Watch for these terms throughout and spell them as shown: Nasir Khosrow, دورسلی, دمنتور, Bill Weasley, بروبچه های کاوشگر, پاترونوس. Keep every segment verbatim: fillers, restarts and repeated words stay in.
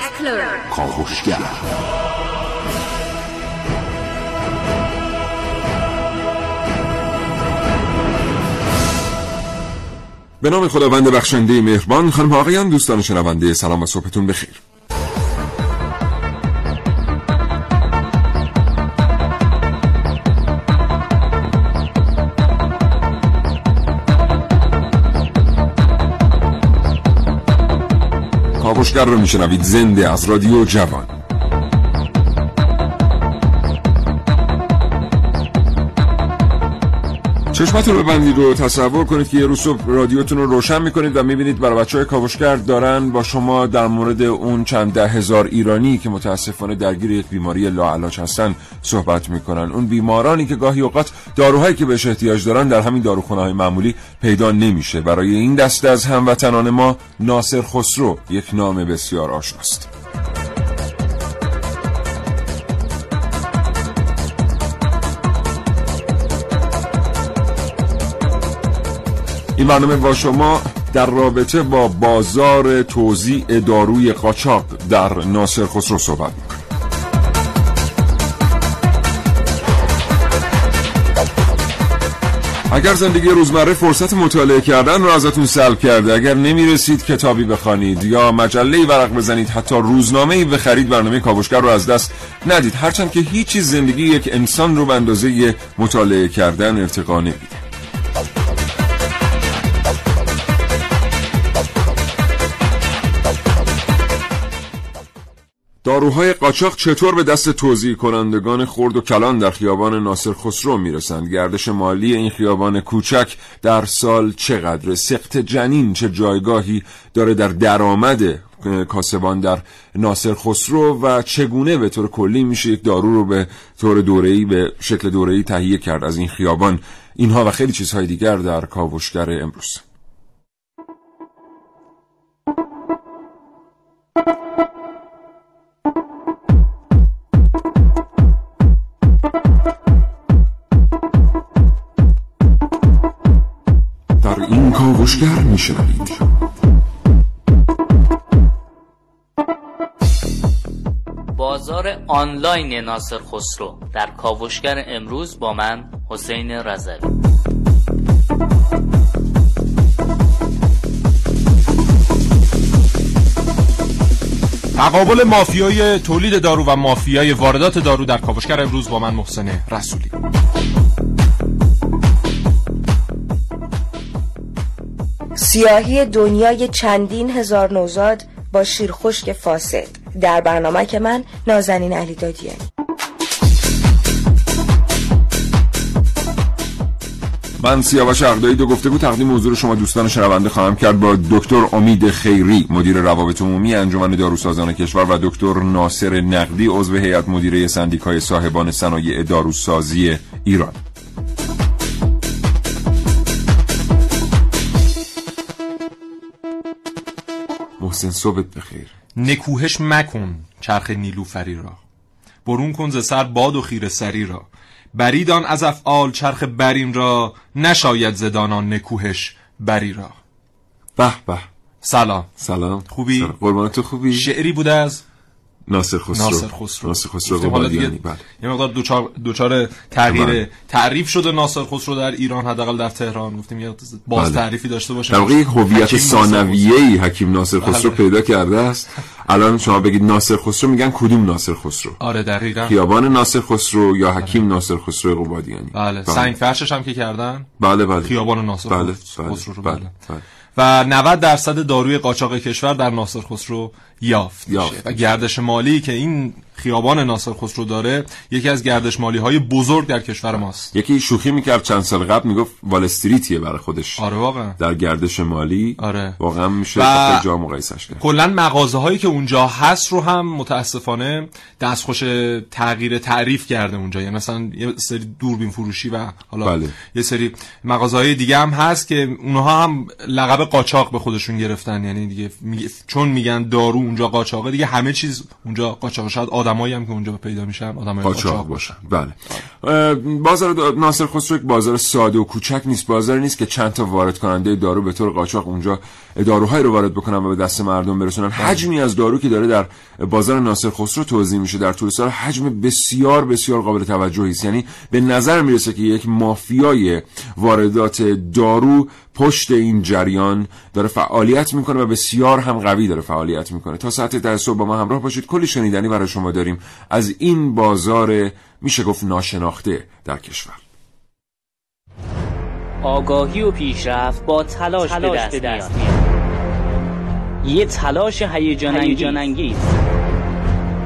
اکسپلور کاوشگر. به نام خداوند بخشنده مهربان. خانم و آقایان، دوستان شنونده، سلام و صبحتون بخیر. کاوشگر رو میشنوید زنده از رادیو جوان. چشمتون رو ببندید و تصور کنید که یه روز صبح رادیوتون رو روشن میکنید و میبینید بروبچه های کاوشگر دارن با شما در مورد اون چند ده هزار ایرانی که متاسفانه درگیر یک بیماری لاعلاج هستن صحبت میکنن. اون بیمارانی که گاهی اوقات داروهایی که بهش احتیاج دارن در همین داروخانه های معمولی پیدا نمیشه. برای این دسته از هموطنان ما ناصر خسرو یک نام بسیار آشناست. این برنامه با شما در رابطه با بازار توزیع داروی قاچاق در ناصر خسرو صحبت میکنه. اگر زندگی روزمره فرصت مطالعه کردن رو ازتون سلب کرده، اگر نمیرسید کتابی بخوانید یا مجله‌ای ورق بزنید، حتی روزنامه‌ای بخرید، برنامه کاوشگر رو از دست ندید. هرچند که هیچ چیز زندگی یک انسان رو به اندازه مطالعه کردن ارتقا نمیده. داروهای قاچاق چطور به دست توزیع کنندگان خرد و کلان در خیابان ناصر خسرو میرسند؟ گردش مالی این خیابان کوچک در سال چقدر؟ سقط جنین چه جایگاهی داره در درآمد کاسبان در ناصر خسرو و چگونه به طور کلی میشه یک دارو رو به طور دوره‌ای به شکل دوره‌ای تهیه کرد از این خیابان؟ اینها و خیلی چیزهای دیگر در کاوشگر امروز. کاوشگر میشنوید بازار آنلاین ناصر خسرو. در کاوشگر امروز با من حسین رضوی. تقابل مافیای تولید دارو و مافیای واردات دارو در کاوشگر امروز با من محسن رسولی. سیاهی دنیای چندین هزار نوزاد با شیرخشک فاسد، در برنامه که من نازنین علیدادیه. من سیاوش عقدایی دو گفتگو تقدیم حضور شما دوستان شنونده خواهم کرد با دکتر امید خیری، مدیر روابط عمومی انجمن داروسازان کشور، و دکتر ناصر نقدی، عضو هیئت مدیره سندیکای صاحبان صنایع داروسازی ایران. محسن صبحت بخیر. نکوهش مکن چرخ نیلوفری را، برون کن ز سر باد و خیره سری را، بریدان از افعال چرخ برین را، نشاید زدانان نکوهش بری را. به به. سلام. سلام. خوبی؟ قربان تو خوبی؟ شعری بوده از ناصر خسرو. ناصر خسرو. ناصر خسرو قبادیانی. بله. یه مقدار دوچار دوچار تغییر تعریف شده ناصر خسرو در ایران، حداقل در تهران. گفتیم یه باز تعریفی داشته باشه. در واقع یک هویت ثانویه‌ای حکیم ناصر خسرو پیدا کرده است. الان شما بگید ناصر خسرو، میگن کدوم ناصر خسرو؟ آره دقیقاً. خیابان ناصر خسرو یا حکیم ناصر خسرو قبادیانی. بله. سنگ فرشش هم که کردن؟ بله بله. خیابان ناصر خسرو رو. بله. و نود درصد داروی قاچاق کشور در ناصر خسرو یافت میشه و گردش مالی که این خیابان ناصر خسرو داره یکی از گردش مالی های بزرگ در کشور ماست. یکی شوخی میکرد چند سال قبل، میگفت وال استریتیه برای خودش. آره واقعا در گردش مالی. آره. واقعا میشه با جا مقایسش کرد. کلا مغازه هایی که اونجا هست رو هم متاسفانه دستخوش تغییر تعریف کرده اونجا، یعنی مثلا یه سری دوربین فروشی و حالا بله. یه سری مغازه های دیگه هم هست که اونها هم لقب قاچاق به خودشون گرفتن، یعنی دیگه می... چون میگن دارو اونجا قاچاقه، دیگه همه چیز اونجا قاچاق. شاید آدمایی هم که اونجا پیدا میشن آدمای قاچاق باشن. بله. بازار ناصر خسرو یک بازار ساده و کوچک نیست، بازار نیست که چند تا وارد کننده دارو به طور قاچاق اونجا داروهای رو وارد بکنن و به دست مردم برسونن. حجمی از دارو که داره در بازار ناصر خسرو توزیع میشه در طول سال حجم بسیار بسیار قابل توجهی است. یعنی به نظر میرسه که یک مافیای واردات دارو پشت این جریان داره فعالیت میکنه و بسیار هم قوی داره فعالیت میکنه. تا ساعت ده صبح با ما همراه باشید، کلی شنیدنی برای شما داریم از این بازار میشه گفت ناشناخته در کشور. آگاهی و پیشرفت با تلاش, تلاش به دست میاد. یه تلاش هیجان انگیز،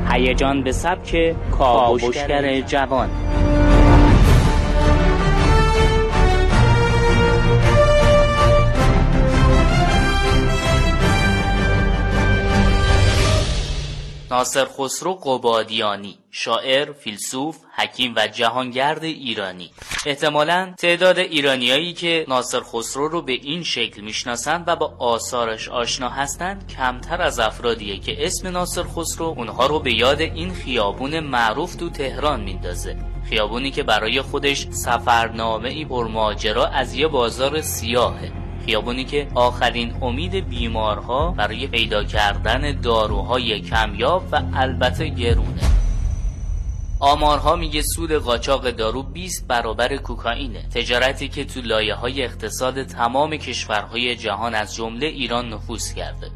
هیجان به سبک کاوشگر جوان. ناصر خسرو قبادیانی، شاعر، فیلسوف، حکیم و جهانگرد ایرانی. احتمالاً تعداد ایرانیایی که ناصر خسرو رو به این شکل میشناسند و با آثارش آشنا هستند کمتر از افرادیه که اسم ناصر خسرو اونها رو به یاد این خیابون معروف تو تهران میندازه. خیابونی که برای خودش سفرنامه‌ای پرماجرا از یه بازار سیاهه. خیابونی که آخرین امید بیمارها برای پیدا کردن داروهای کمیاب و البته گرونه. آمارها میگه سود قاچاق دارو بیست برابر کوکائینه. تجارتی که تو لایه‌های اقتصاد تمام کشورهای جهان از جمله ایران نفوذ کرده.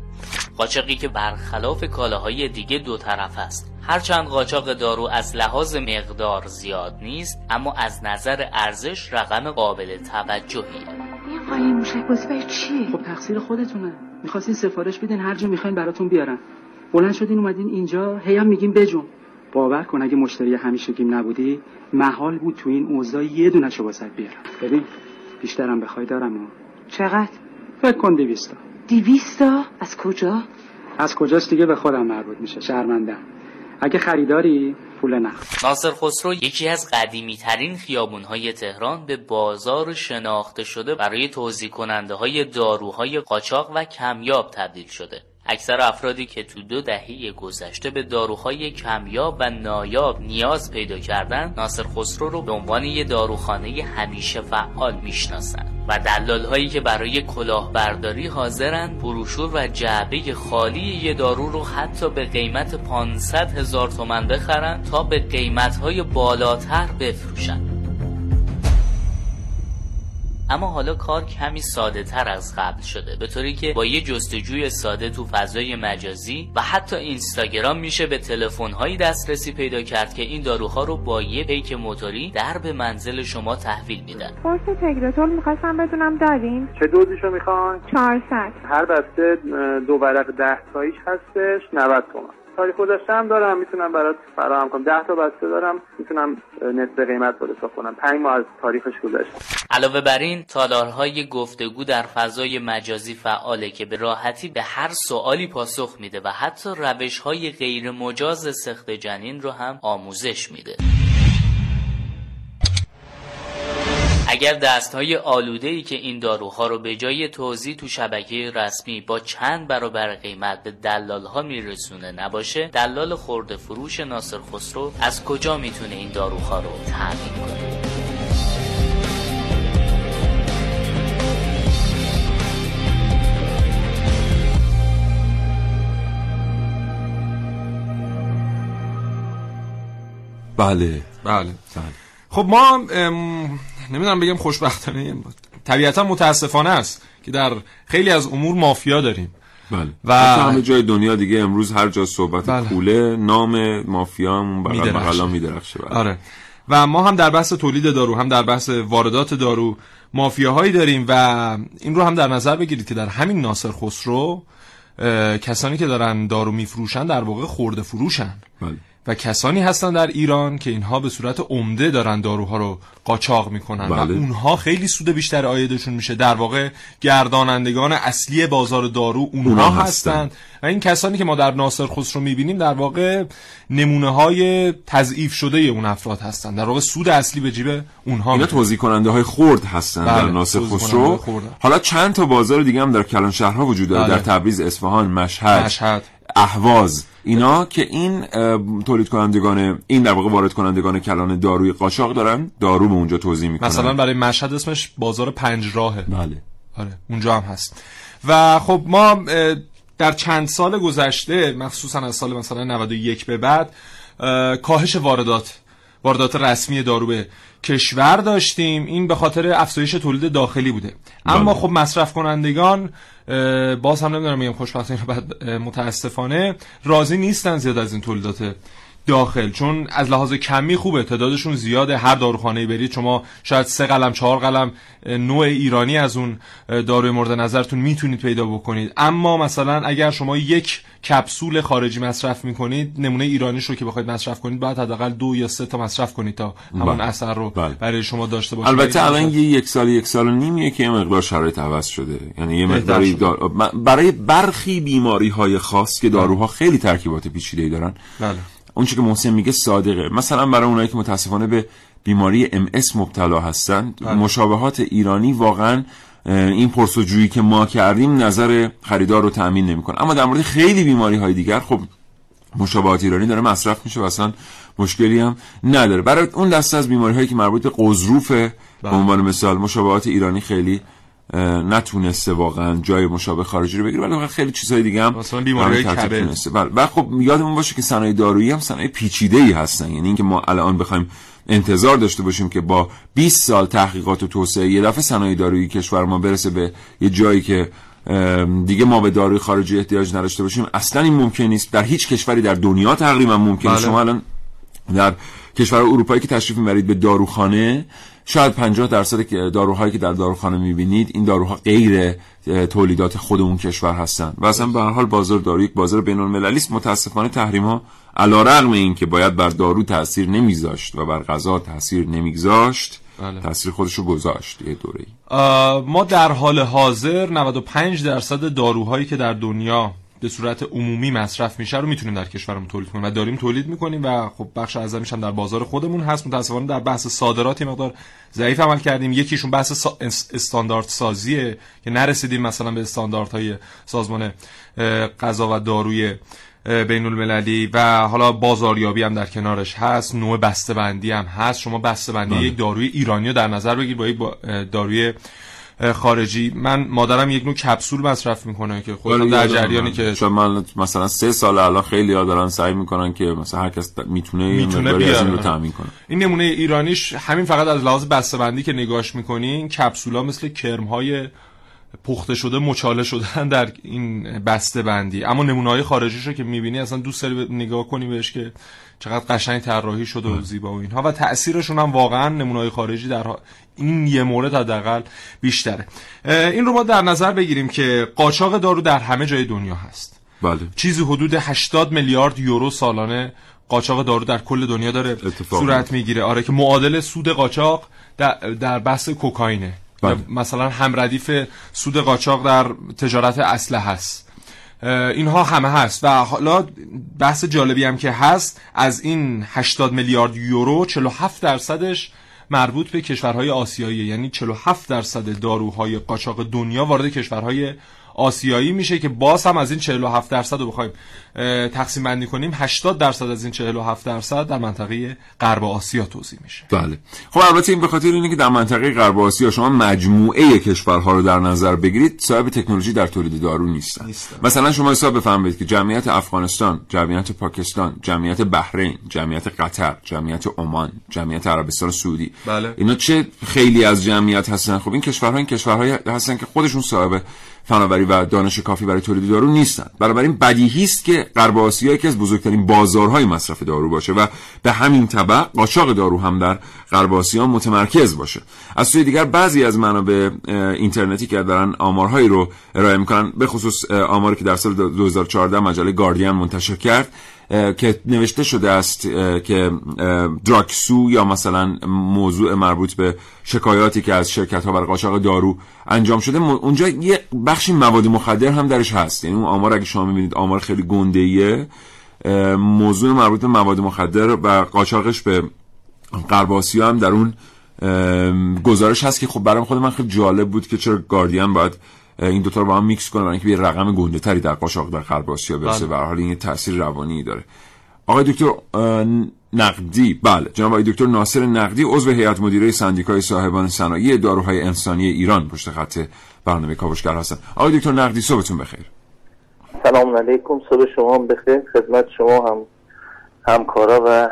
قاچاقی که برخلاف کالاهای دیگه دو طرف است. هرچند قاچاق دارو از لحاظ مقدار زیاد نیست، اما از نظر ارزش رقم قابل توجهیه. این مشکوس به چی؟ خب تقصیر خودتونه. می‌خواستین سفارش بدین هر جا می‌خواین براتون بیارن. بلند شدین اومدین اینجا، هی هم میگیم بجون. باور کن اگه مشتری همیشگیم نبودی، محال بود تو این اوضاع یه دونه شو واسات بیارم. ببین، بیشترم بخوای دارم. و چقدر؟ فکر کن دویست تا. دویست تا؟ از کجا؟ از کجاست دیگه به خودم مربوط میشه. شرمنده. اگه خریداری پول نخ. ناصر خسرو یکی از قدیمی ترین خیابون‌های تهران به بازار شناخته شده برای توزیع کننده های داروهای قاچاق و کمیاب تبدیل شده. اکثر افرادی که تو دو دهه گذشته به داروهای کمیاب و نایاب نیاز پیدا کردن، ناصر خسرو رو به عنوان یه داروخانه همیشه فعال میشناسن و دلال هایی که برای کلاهبرداری حاضرن بروشور و جعبه خالی یه دارو رو حتی به قیمت پانصد هزار تومان بخرن تا به قیمت های بالاتر بفروشن. اما حالا کار کمی ساده تر از قبل شده، به طوری که با یه جستجوی ساده تو فضای مجازی و حتی اینستاگرام میشه به تلفن‌هایی دسترسی پیدا کرد که این داروها رو با یه پیک موتوری در به منزل شما تحویل میدن. قرص تگرتول می‌خواستم بدونم دارین؟ چه دوزیشو میخوان؟ چهارصد. هر بسته دو ورق ده تاییش هستش، نود تومان. تاریخ گذاشتم دارم، میتونم برات فراهم کنم. ده تا بسته دارم، میتونم نصف قیمت برات حساب کنم. پنج ماه از تاریخش گذشته. علاوه بر این، تالارهای گفتگو در فضای مجازی فعاله که به راحتی به هر سوالی پاسخ میده و حتی روش‌های غیر مجاز سخت جنین رو هم آموزش میده. اگر دستهای آلوده‌ای که این داروها رو به جای توزیع تو شبکه رسمی با چند برابر قیمت به دلال‌ها میرسونه نباشه، دلال خرده فروش ناصر خسرو از کجا میتونه این داروها رو تأمین کنه؟ بله بله بله. خب ما ام... نمیدونم بگم خوشبختانه یا طبیعتا متاسفانه است که در خیلی از امور مافیا داریم. بله. و همه جای دنیا دیگه امروز هر جا صحبت بله. کوله نام مافیا همون بغل بغلا میدرخشه. بله. آره. و ما هم در بحث تولید دارو هم در بحث واردات دارو مافیاهایی داریم و این رو هم در نظر بگیرید که در همین ناصر خسرو کسانی که دارن دارو میفروشن در واقع خرده فروشن. بله. و کسانی هستن در ایران که اینها به صورت عمده دارن داروها رو قاچاق میکنن. بله. و اونها خیلی سود بیشتر عایدشون میشه. در واقع گردانندگان اصلی بازار دارو اونها, اونها هستن. هستن و این کسانی که ما در ناصر خسرو میبینیم در واقع نمونه های تضعیف شده اون افراد هستن. در واقع سود اصلی به جیب اونها میره. اینا توزیع کننده های خرد هستن. بله. در ناصر خسرو حالا چند تا بازار دیگه هم در کلان شهرها وجود داره. بله. در تبریز، اصفهان، مشهد, مشهد. اهواز اینا که این تولید کنندگان این در واقع وارد کنندگان کلان داروی قاچاق دارن دارو به اونجا توزیع میکنن. مثلا برای مشهد اسمش بازار پنج راهه. بله آره اونجا هم هست. و خب ما در چند سال گذشته مخصوصا از سال مثلا نود و یک به بعد کاهش واردات واردات رسمی دارو به کشور داشتیم. این به خاطر افزایش تولید داخلی بوده. اما خب مصرف کنندگان باز هم نمیدونم میگم خوشبختانه بعد متاسفانه راضی نیستن زیاد از این تولیدات داخل، چون از لحاظ کمی خوبه، تعدادشون زیاده. هر داروخانه‌ای برید شما شاید سه قلم چهار قلم نوع ایرانی از اون داروی مورد نظرتون میتونید پیدا بکنید. اما مثلا اگر شما یک کپسول خارجی مصرف میکنید، نمونه ایرانیش رو که بخواید مصرف کنید باید حداقل دو یا سه تا مصرف کنید تا همون اثر رو بل. برای شما داشته باشه. البته الان یک سال یک سال و نیمیه که مقدار شرایط عوض شده، یعنی یه مقداری دار... برای برخی بیماری‌های خاص که داروها خیلی ترکیبات پیچیده‌ای دارن. بله اون چیزی که محسن میگه صادقه. مثلا برای اونایی که متاسفانه به بیماری ام اس مبتلا هستن، بله. مشابهات ایرانی واقعا این پرسوجویی که ما کردیم نظر خریدار رو تأمین نمیکنه. اما در مورد خیلی بیماری های دیگر خب مشابهات ایرانی داره مصرف میشه و اصلا مشکلی هم نداره. برای اون دسته از بیماری هایی که مربوط به قضروفه به عنوان مثال، مشابهات ایرانی خیلی نتونسته واقعا جای مشابه خارجی رو بگیره، ولی خیلی چیزهای دیگه هم مثلا بیماری کبد. و خب یادمون باشه که صنایع دارویی هم صنایع پیچیده‌ای هستن، یعنی اینکه ما الان بخوایم انتظار داشته باشیم که با بیست سال تحقیقات و توسعه یه دفعه صنایع دارویی کشور ما برسه به یه جایی که دیگه ما به داروی خارجی احتیاج نداشته باشیم، اصلا این ممکن نیست. در هیچ کشوری در دنیا تقریبا ممکن بله. شما الان در کشور اروپایی که تشریف می‌برید به داروخانه، شاید پنجاه درصد داروهایی که در داروخانه می‌بینید این داروها غیر تولیدات خود اون کشور هستن. و اصلا به هر حال بازار دارویی یک بازار بین‌المللی است. متاسفانه تحریم‌ها علی‌رغم این که باید بر دارو تأثیر نمی‌ذاشت و بر غذا تأثیر نمی‌ذاشت، بله. تأثیر خودش رو گذاشت یه دوره‌ای. ما در حال حاضر نود و پنج درصد داروهایی که در دنیا به صورت عمومی مصرف میشه رو میتونیم در کشورمون تولید کنیم و داریم تولید میکنیم و خب بخش اعظمش هم در بازار خودمون هست. متاسفانه در بحث صادرات یه مقدار ضعیف عمل کردیم. یکیشون بحث سا... استاندارد سازیه که نرسیدیم مثلا به استانداردهای سازمان غذا و داروی بین المللی و حالا بازاریابی هم در کنارش هست، نوع بسته‌بندی هم هست. شما بسته‌بندی یک داروی ایرانی رو در نظر بگیر با یک داروی خارجی. من مادرم یک نوع کپسول مصرف میکنه که خودم در جریانی که شما مثلا سه سال الان خیلی‌ها دارن سعی میکنن که مثلا هر کس میتونه یه مقداری از این رو تامین کنه. این نمونه ایرانیش همین فقط از لحاظ بسته‌بندی که نگاش میکنین، کپسول‌ها مثل کرم‌های پخته شده مچاله شدن در این بسته‌بندی. اما نمونه‌های خارجیشو که میبینی اصلا دوست داری نگاه کنی بهش که چقدر قشنگ طراحی شده و زیبا و اینها، و تأثیرشون هم واقعا نمونه‌های خارجی در این یه مورد حداقل بیشتره. این رو ما در نظر بگیریم که قاچاق دارو در همه جای دنیا هست. بله. چیزی حدود هشتاد میلیارد یورو سالانه قاچاق دارو در کل دنیا داره صورت میگیره. آره که معادل سود قاچاق در, در بحث کوکائینه. بله. مثلا هم ردیف سود قاچاق در تجارت اسلحه هست. اینها همه هست. و حالا بحث جالبی هم که هست، از این هشتاد میلیارد یورو چهل و هفت درصدش مربوط به کشورهای آسیایی، یعنی چهل و هفت درصد داروهای قاچاق دنیا وارد کشورهای آسیایی میشه که باز هم از این چهل و هفت درصد رو بخوایم تقسیم بندی کنیم، هشتاد درصد از این چهل و هفت درصد در منطقه غرب آسیا توزیع میشه. بله. خب البته این به خاطر اینه که در منطقه غرب آسیا شما مجموعه کشورها رو در نظر بگیرید، صاحب تکنولوژی در تولید دارو نیستن. نیستن. مثلا شما حساب بفهمید که جمعیت افغانستان، جمعیت پاکستان، جمعیت بحرین، جمعیت قطر، جمعیت عمان، جمعیت عربستان سعودی، بله. اینا چه خیلی از جمعیت هستن. خب این کشورها این کشورهایی هستن که خودشون صاحب فناوری و دانش کافی برای تولید دارو نیستن. بنابراین بدیهی است که غرب آسیا یکی از بزرگترین بازارهای مصرف دارو باشه و به همین تبع قاچاق دارو هم در غرب آسیا متمرکز باشه. از سوی دیگر بعضی از منابع اینترنتی که دارن آمارهایی رو ارائه میکنن، به خصوص آماری که در سال دو هزار و چهارده مجله گاردین منتشر کرد که نوشته شده است که دراکسو یا مثلا موضوع مربوط به شکایاتی که از شرکت‌ها بر قاچاق دارو انجام شده، اونجا یه بخشی مواد مخدر هم درش هست. یعنی اون آمار اگه شما می‌بینید آمار خیلی گنده‌ایه، موضوع مربوط به مواد مخدر و قاچاقش به غرب آسیا هم در اون گزارش هست که خب برام خود من خیلی جالب بود که چرا گاردین باید این دوتا رو با هم میکس کنه برای اینکه به رقم گنده تری در قاچاق در غرب آسیا برسه. به هر حال این تاثیر روانی داره. آقای دکتر نقدی، بله جناب آقای دکتر ناصر نقدی، عضو هیئت مدیره سندیکای صاحبان صنایع داروهای انسانی ایران، پشت خط برنامه کاوشگر هستن. آقای دکتر نقدی صبحتون بخیر. سلام علیکم، صبح شما هم بخیر. خدمت شما هم همکارا و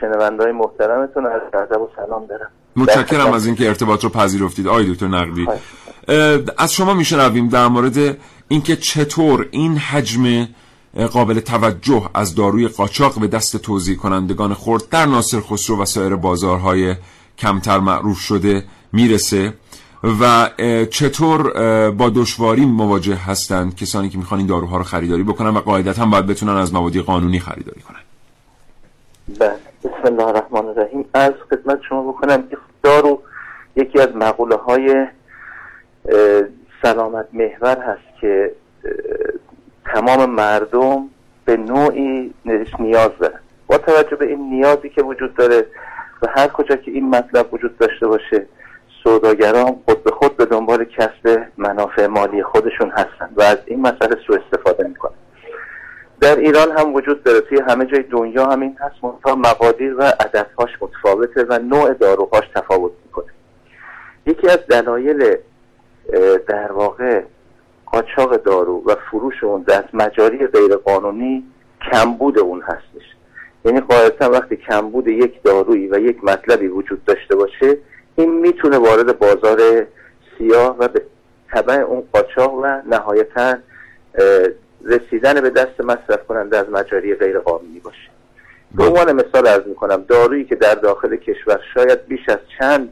شنوندای محترمتون از ادب و سلام دارم. متشکرم از اینکه ارتباط رو پذیرفتید آقای دکتر نقدی. از شما میشنویم در مورد اینکه چطور این حجم قابل توجه از داروی قاچاق به دست توزیع کنندگان خرد در ناصر خسرو و سایر بازارهای کمتر معروف شده میرسه و چطور با دشواری مواجه هستند کسانی که میخوان این داروها رو خریداری بکنن و قاعدتا هم باید بتونن از مواد قانونی خریداری کنن. بله، بسم الله الرحمن الرحیم. از خدمت شما بکنم دارو یکی از مقوله های سلامت محور هست که تمام مردم به نوعی نیاز دارن. با توجه به این نیازی که وجود داره و هر کجا که این مطلب وجود داشته باشه، سوداگران خود به خود به دنبال کسب منافع مالی خودشون هستن و از این مسئله سوء استفاده میکنن. در ایران هم وجود داره، توی همه جای دنیا همین هست، منتها مقادیر و عددهاش متفاوته و نوع داروهاش تفاوت میکنه. یکی از دلایل در واقع قاچاق دارو و فروش اون دست مجاری غیر قانونی کمبود اون هستش. یعنی قاعدتا وقتی کمبود یک دارویی و یک مطلبی وجود داشته باشه، این میتونه وارد بازار سیاه و به تبع اون قاچاق و نهایتا رسیدن به دست مصرف کننده از مجاری غیر قانونی باشه. به عنوان مثال عرض میکنم دارویی که در داخل کشور شاید بیش از چند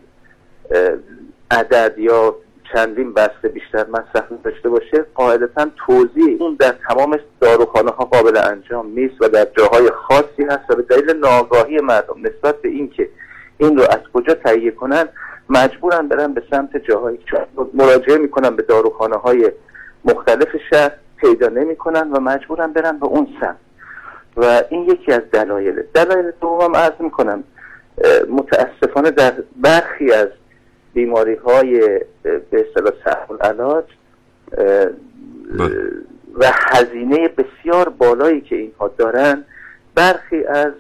عدد یا چندین بسته بیشتر مصرف داشته باشه، قاعدتا توزیع اون در تمام داروخانه ها قابل انجام نیست و در جاهای خاصی هست و به دلیل ناآگاهی مردم نسبت به این که این رو از کجا تهیه کنن، مجبورن برن به سمت جاهایی که مراجعه میکنن به داروخانه های مختلف شهر، پیدا نمیکنن و مجبورن برن به اون سمت و این یکی از دلایل. دلایل دوم عرض میکنم متاسفانه در برخی از بیماری های به اصطلاح سهل العلاج و هزینه بسیار بالایی که اینها دارن، برخی از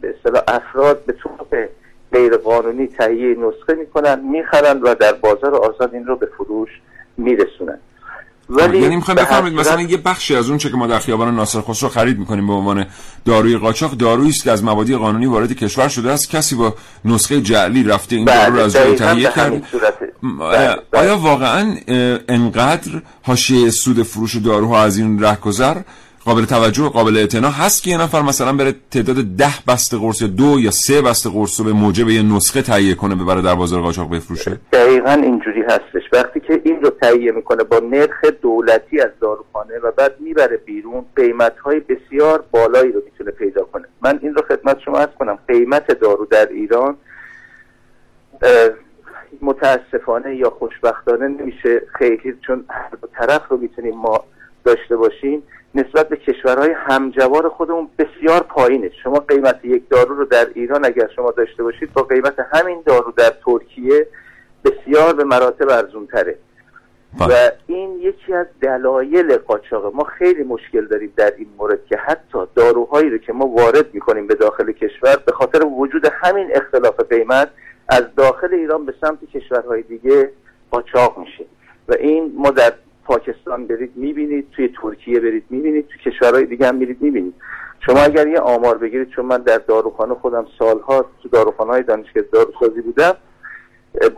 به اصطلاح افراد به طور غیر قانونی تهیه نسخه میکنن، میخرن و در بازار آزاد این رو به فروش میرسونن. ولی یعنی میخوام بفهمید مثلا یه بخشی از اون چه که ما در خیابان ناصر خسرو خرید میکنیم به عنوان داروی قاچاق، دارویی است که از مبادی قانونی وارد کشور شده است، کسی با نسخه جعلی رفته این دارو را از جای تهیه کرد. آیا واقعا انقدر حاشیه سود فروش داروها از این رهگذر قابل توجه و قابل اعتنا هست که یه نفر مثلا بره تعداد ده بسته قرص یا دو یا سه بسته قرص رو به موجب یه نسخه تهیه کنه ببره در بازار قاچاق بفروشه؟ دقیقاً اینجوری هستش. وقتی که این رو تهیه میکنه با نرخ دولتی از داروخانه و بعد میبره بیرون، قیمت‌های بسیار بالایی رو میتونه پیدا کنه. من این رو خدمت شما عرض کنم، قیمت دارو در ایران متاسفانه یا خوشبختانه نمیشه خیلی، چون هر دو طرف رو میتونیم ما داشته باشیم، نسبت به کشورهای همجوار خودمون بسیار پایینه. شما قیمت یک دارو رو در ایران اگر شما داشته باشید با قیمت همین دارو در ترکیه بسیار به مراتب ارزان‌تره و این یکی از دلایل قاچاق. ما خیلی مشکل داریم در این مورد که حتی داروهایی رو که ما وارد می‌کنیم به داخل کشور، به خاطر وجود همین اختلاف قیمت از داخل ایران به سمت کشورهای دیگه قاچاق میشه و این ما در پاکستان برید میبینید، توی ترکیه برید میبینید، توی کشورهای دیگه هم برید میبینید. شما اگر یه آمار بگیرید، چون من در داروخانه خودم سالها تو داروخانه‌های دانشگاه داروسازی بودم،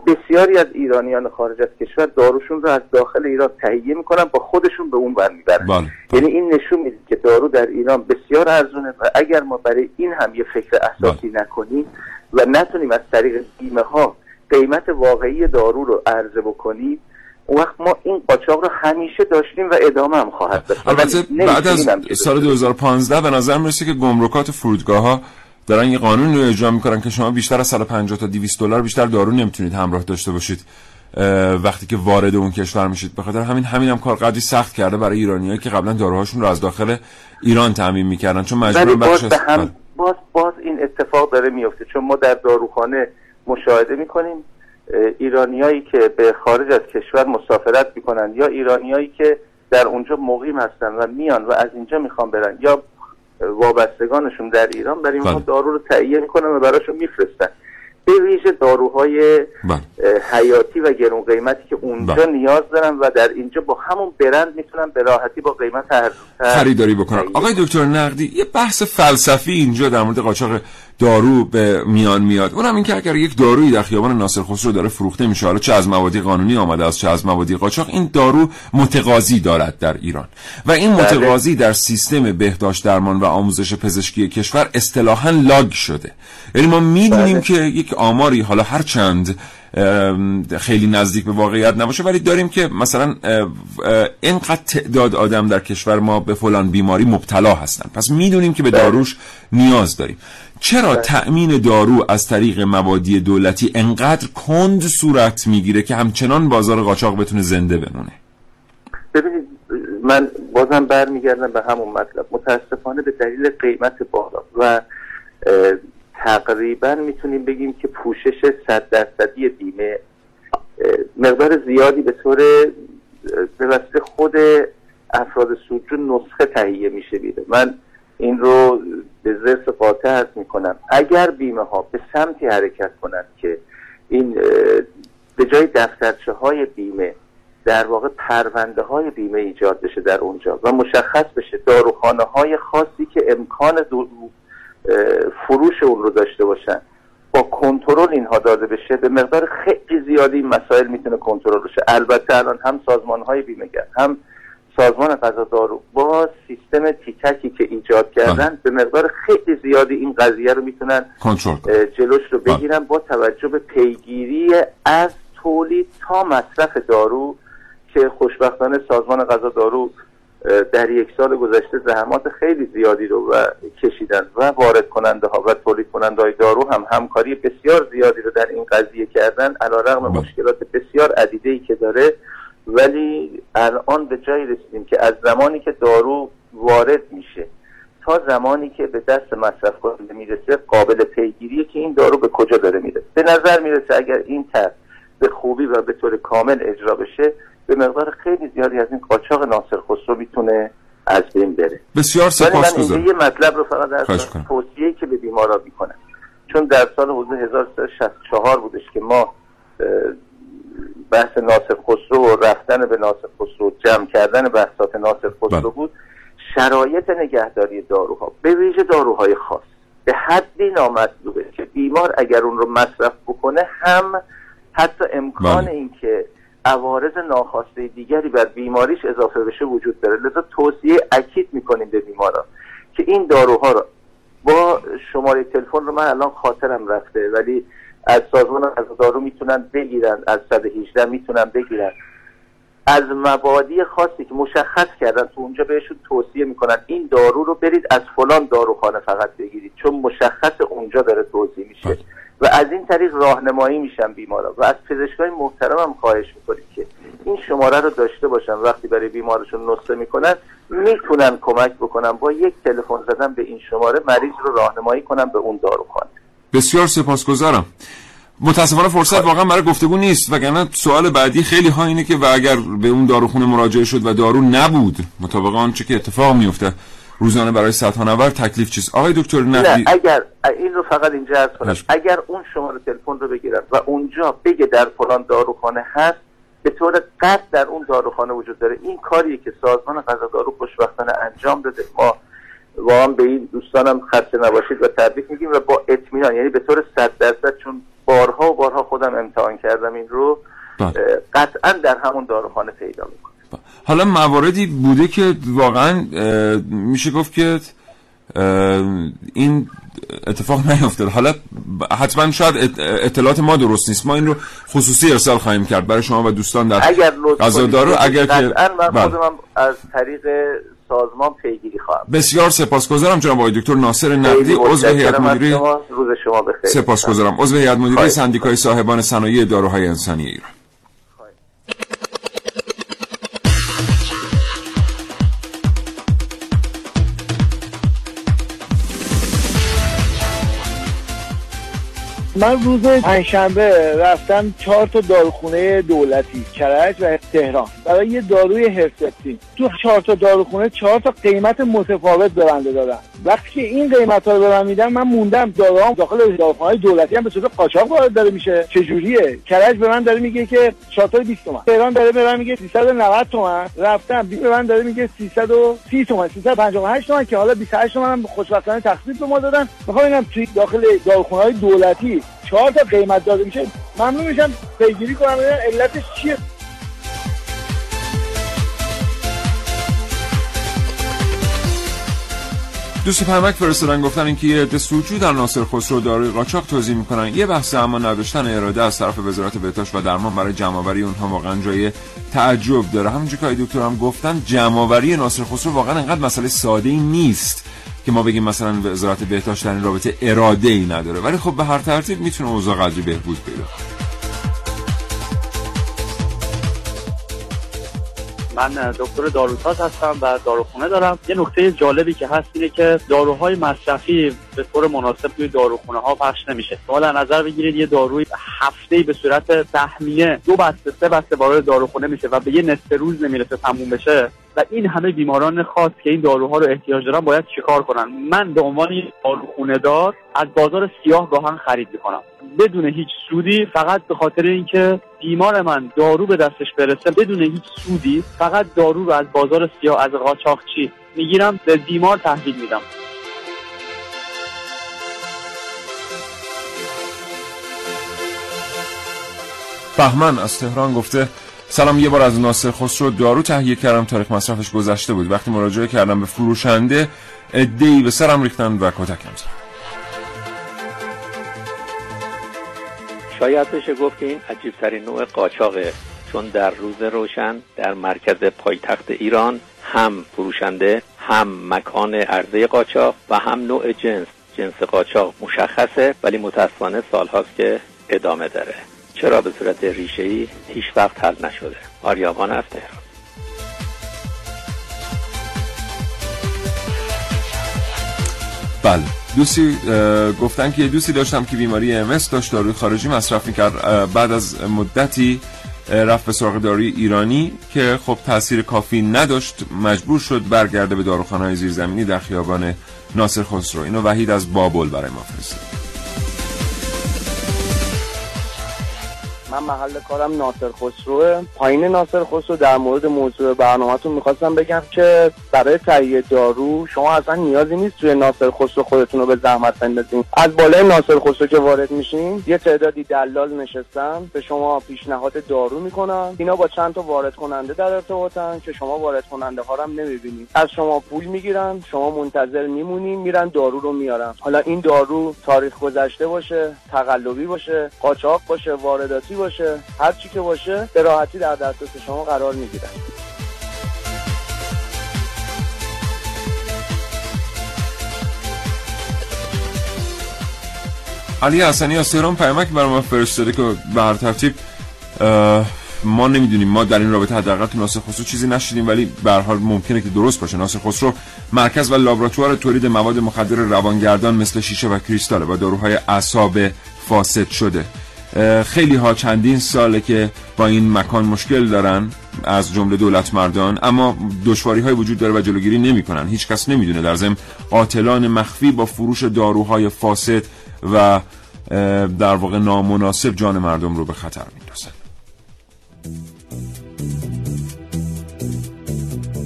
بسیاری از ایرانیان خارج از کشور داروشون رو از داخل ایران تهیه میکنن با خودشون به اون برمیبرن. یعنی این نشون میده که دارو در ایران بسیار ارزونه و اگر ما برای این هم یه فکر اساسی نکنیم و نتونیم از طریق بیمه‌ها قیمت واقعی دارو رو عرضه بکنیم، اون وقت ما این قاچاق رو همیشه داشتیم و ادامه هم خواهد داشت. البته بعد از سال دو هزار و پانزده به نظر میرسه که گمرکات فرودگاه‌ها دارن یه قانون رو اجرا میکنن که شما بیشتر از صد و پنجاه تا دویست دلار بیشتر دارو نمیتونید همراه داشته باشید وقتی که وارد اون کشور میشید. به خاطر همین همین هم کار قدری سخت کرده برای ایرانیایی که قبلا داروهاشون رو از داخل ایران تامین میکردن، چون مجبورن بخش از هم باز باز این اتفاق داره میفته. چون ما در داروخانه مشاهده میکنیم ایرانیایی که به خارج از کشور مسافرت میکنن یا ایرانیایی که در اونجا مقیم هستن و میان و از اینجا میخوان برن یا وابستگانشون در ایران، برای اینها دارو رو تهیه میکنن و براشون میفرستن، به ویژه داروهای بلد. حیاتی و گرون قیمتی که اونجا بلد. نیاز دارن و در اینجا با همون برند میتونن به راحتی با قیمت هر خریداری بکنن. آقای دکتر نقدی، یه بحث فلسفی اینجا در مورد قاچاق دارو به میان میاد، اونم این که اگر یک دارویی در خیابان ناصر خسرو داره فروخته میشه، حالا چه از موادی قانونی آمده است چه از موادی قاچاق، این دارو متقاضی دارد در ایران و این متقاضی در سیستم بهداشت درمان و آموزش پزشکی کشور اصطلاحاً لاگ شده. یعنی ما میدونیم که یک آماری، حالا هر چند خیلی نزدیک به واقعیت نباشه، ولی داریم که مثلا اینقدر تعداد آدم در کشور ما به فلان بیماری مبتلا هستن، پس میدونیم که به داروش نیاز داریم. چرا تأمین دارو از طریق مبادی دولتی انقدر کند صورت میگیره که همچنان بازار قاچاق بتونه زنده بمونه؟ ببینید، من بازم برمیگردم به همون مطلب. متاسفانه به دلیل قیمت بالا و تقریبا میتونیم بگیم که پوشش صد درصدی بیمه، مقدار زیادی به طور به واسطه خود افراد سودجو نسخه تهیه میشه بیره. من این رو به ذرس قاطع عرض میکنم. اگر بیمه ها به سمتی حرکت کنند که این به جای دفترچه های بیمه در واقع پرونده های بیمه ایجاد بشه در اونجا و مشخص بشه داروخانه های خاصی که امکان دو فروش اون رو داشته باشن با کنترل اینها داده بشه، به مقدار خیلی زیادی این مسائل میتونه کنترل بشه. البته الان هم سازمان های بیمه گر هم سازمان غذا دارو با سیستم تیککی که ایجاد کردن آه. به مقدار خیلی زیادی این قضیه رو میتونن جلوش رو بگیرن آه. با توجه به پیگیری از تولید تا مصرف دارو که خوشبختانه سازمان غذا دارو در یک سال گذشته زحمات خیلی زیادی رو و کشیدن و وارد کننده ها و تولید کننده های دارو هم همکاری بسیار زیادی رو در این قضیه کردن، علیرغم مشکلات بسیار عدیده‌ای که داره. ولی الان به جایی رسیدیم که از زمانی که دارو وارد میشه تا زمانی که به دست مصرف کننده میرسه قابل پیگیریه که این دارو به کجا داره میره. به نظر میرسه اگر این طرح به خوبی و به طور کامل اجرا بشه، به مقدار خیلی زیادی از این قاچاق ناصر خسرو میتونه از بین بره. بسیار سپاسگزارم. من اینجا یه مطلب رو فقط از توصیه‌ای که به بیمارا میکنم، چون در سال حدود هزار و سیصد و شصت و چهار بودش که ما بحث ناصر خسرو و رفتن به ناصر خسرو، جمع کردن بحثات ناصر خسرو بود. شرایط نگهداری داروها، به ویژه داروهای خاص، به حدی نامطلوبه که بیمار اگر اون رو مصرف بکنه هم حتی امکان اینکه عوارض ناخواسته دیگری بر بیماریش اضافه بشه وجود داره. لذا توصیه اکید میکنیم به بیماران که این داروها رو با شماره تلفن رو من الان خاطرم رفته، ولی از سازمان از دارو میتونن بگیرن، از صد و هجده میتونن بگیرن، از مبادی خاصی که مشخص کردن تو اونجا بهشون توصیه میکنن این دارو رو برید از فلان داروخانه فقط بگیرید، چون مشخص اونجا داره توضیح میشه و از این طریق راهنمایی میشن بیمارا. و از پزشکای محترمم خواهش میکنید که این شماره رو داشته باشن، وقتی برای بیمارشون نسخه میکنن میتونن کمک بکنن، با یک تلفن زدن به این شماره مریض رو راهنمایی کنن به اون داروخانه. بسیار سپاسگزارم. متاسفانه فرصت واقعا برای گفتگو نیست، وگرنه سوال بعدی خیلی ها اینه که و اگر به اون داروخونه مراجعه شد و دارو نبود مطابق آنچه که اتفاق میفته روزانه برای صدها نفر، تکلیف چیست؟ آقای دکتر نقدی، اگر این رو فقط اینجا عرض کنم، اگر اون شماره تلفن رو بگیرن و اونجا بگه در فلان داروخانه هست، به طور قطع در اون داروخانه وجود داره. این کاریه که سازمان غذا دارو خوشبختانه انجام داده. ما واقعا به این دوستانم خسته نباشید و تبریک میگیم و با اطمینان، یعنی به طور صد درصد، چون بارها و بارها خودم امتحان کردم این رو، قطعا در همون داروخانه پیدا میکنم. حالا مواردی بوده که واقعا میشه گفت که این اتفاق نیفتاد. حالا حتما شاید اطلاعات ما درست نیست، ما این رو خصوصی ارسال خواهیم کرد برای شما و دوستان در غذا دارو. اگر که من خودم از طریق سازمان پیگیری خواهم. بسیار سپاسگزارم جناب آقای دکتر ناصر نقدی، عضو هیئت مدیره. روز شما بخیر. سپاسگزارم. عضو هیئت مدیره سندیکای صاحبان صنایع داروهای انسانی ایران. من روز پنجشنبه رفتم چهار تا داروخونه دولتی کرج و تهران برای یه داروی هرسپتین. تو چهار تا داروخونه چهار تا قیمت متفاوت به بنده دادن. وقتی که این قیمتا رو به من میدن، من موندم داروام داخل داروخانه‌های دولتی هم به صورت قاچاق وارد داره میشه. چه جوریه؟ کرج به من داره میگه که چهارتای بیست تومن، تهران داره به من میگه سیصد و نود تومن، رفتم به من داره میگه سیصد و سی تومن، سیصد و پنجاه و هشت تومن که حالا بیست و هشت تومن هم خوشبختانه تخفیف به ما دادن. میخوام اینم توی داخل داروخانه‌های دولتی چهار تا قیمت داده میشه، ممنون میشم پیگیری کنم ببینم علتش چیه. دوست پرمک فرستادن گفتن اینکه یه عده سوجو در ناصر خسرو داروی قاچاق توزیع میکنن. یه بحث اما نداشتن اراده از طرف وزارت بهداشت و درمان برای جمع‌آوری اونها واقعا جای تعجب داره. همونجوری که آقای دکتر هم گفتن، جمع‌آوری ناصر خسرو واقعا انقدر مسئله ساده‌ای نیست که ما بگیم مثلا وزارت بهداشت در این رابطه اراده‌ای نداره، ولی خب به هر ترتیب میتونه اوضاع قدری بهبود پیدا کنه. من دکتر داروساز هستم و داروخونه دارم. یه نکته جالبی که هست اینه که داروهای مصرفی به طور مناسب توی داروخونه ها پخش نمیشه. شما در نظر بگیرید یه داروی هفته‌ای به صورت سهمیه دو بسته سه بسته وارد داروخونه میشه و به یه نصف روز نمیرسه تموم بشه و این همه بیماران خاص که این داروها رو احتیاج دارن باید چیکار کنن؟ من به عنوان یه داروخونه دار از بازار سیاه گاهن خرید میکنم بدون هیچ سودی، فقط به خاطر اینکه بیمار من دارو به دستش برسه، بدون هیچ سودی فقط دارو رو از بازار سیاه از قاچاقچی میگیرم به بیمار تحویل میدم. بهمن از تهران گفته سلام، یه بار از ناصر خسرو دارو تهیه کردم، تاریخ مصرفش گذشته بود. وقتی مراجعه کردم به فروشنده، عده‌ای به سرم ریختن و کتکم زدن. شاید بشه گفت که این عجیب‌ترین نوع قاچاقه، چون در روز روشن در مرکز پایتخت ایران هم فروشنده، هم مکان عرضه قاچاق و هم نوع جنس جنس قاچاق مشخصه، ولی متأسفانه سال‌هاست که ادامه داره. چرا به صورت ریشه‌ای هیچ وقت حل نشده؟ آریابان از تهران. بله، دوستی گفتن که دوستی داشتم که بیماری ام اس داشت، داروی خارجی مصرف میکرد، بعد از مدتی رفت به سراغ داروی ایرانی که خب تاثیر کافی نداشت، مجبور شد برگرده به داروخانه‌های زیرزمینی در خیابان ناصر خسرو. اینو وحید از بابل برای ما فرستاد. من محل کارم ناصر خسروه، پایین ناصر خسرو. در مورد موضوع برنامه‌تون می‌خواستم بگم که برای تهیه دارو شما اصلا نیازی نیست توی ناصر خسرو خودتون رو به زحمت بندازین. از بالای ناصر خسرو که وارد میشین، یه تعدادی دلال نشستن به شما پیشنهاد دارو میکنن. اینا با چند تا وارد کننده در ارتباطن که شما وارد کننده ها رو هم نمی‌بینید. از شما پول میگیرن، شما منتظر میمونین، میرن دارو رو میارن. حالا این دارو تاریخ گذشته باشه، تقلبی باشه، قاچاق باشه، وارداتی باشه، هر چی که باشه به راحتی در دسترس شما قرار میگیرن. علی حسنی از تهران پیامک برام فرستاده که به هر ترتیب ما نمیدونیم، ما در این رابطه حداقل تو ناصر خسرو چیزی نشدیم، ولی به هر حال ممکنه که درست باشه. ناصر خسرو مرکز و لابراتوار تولید مواد مخدر روانگردان مثل شیشه و کریستال و داروهای اعصاب فاسد شده. خیلی ها چندین ساله که با این مکان مشکل دارن، از جمله دولت مردان، اما دشواری های وجود داره و جلوگیری نمی کنن. هیچ کس نمی دونه. در ضمن قاتلان مخفی با فروش داروهای فاسد و در واقع نامناسب جان مردم رو به خطر می دازن.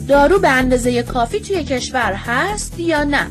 دارو به اندازه کافی توی کشور هست یا نه؟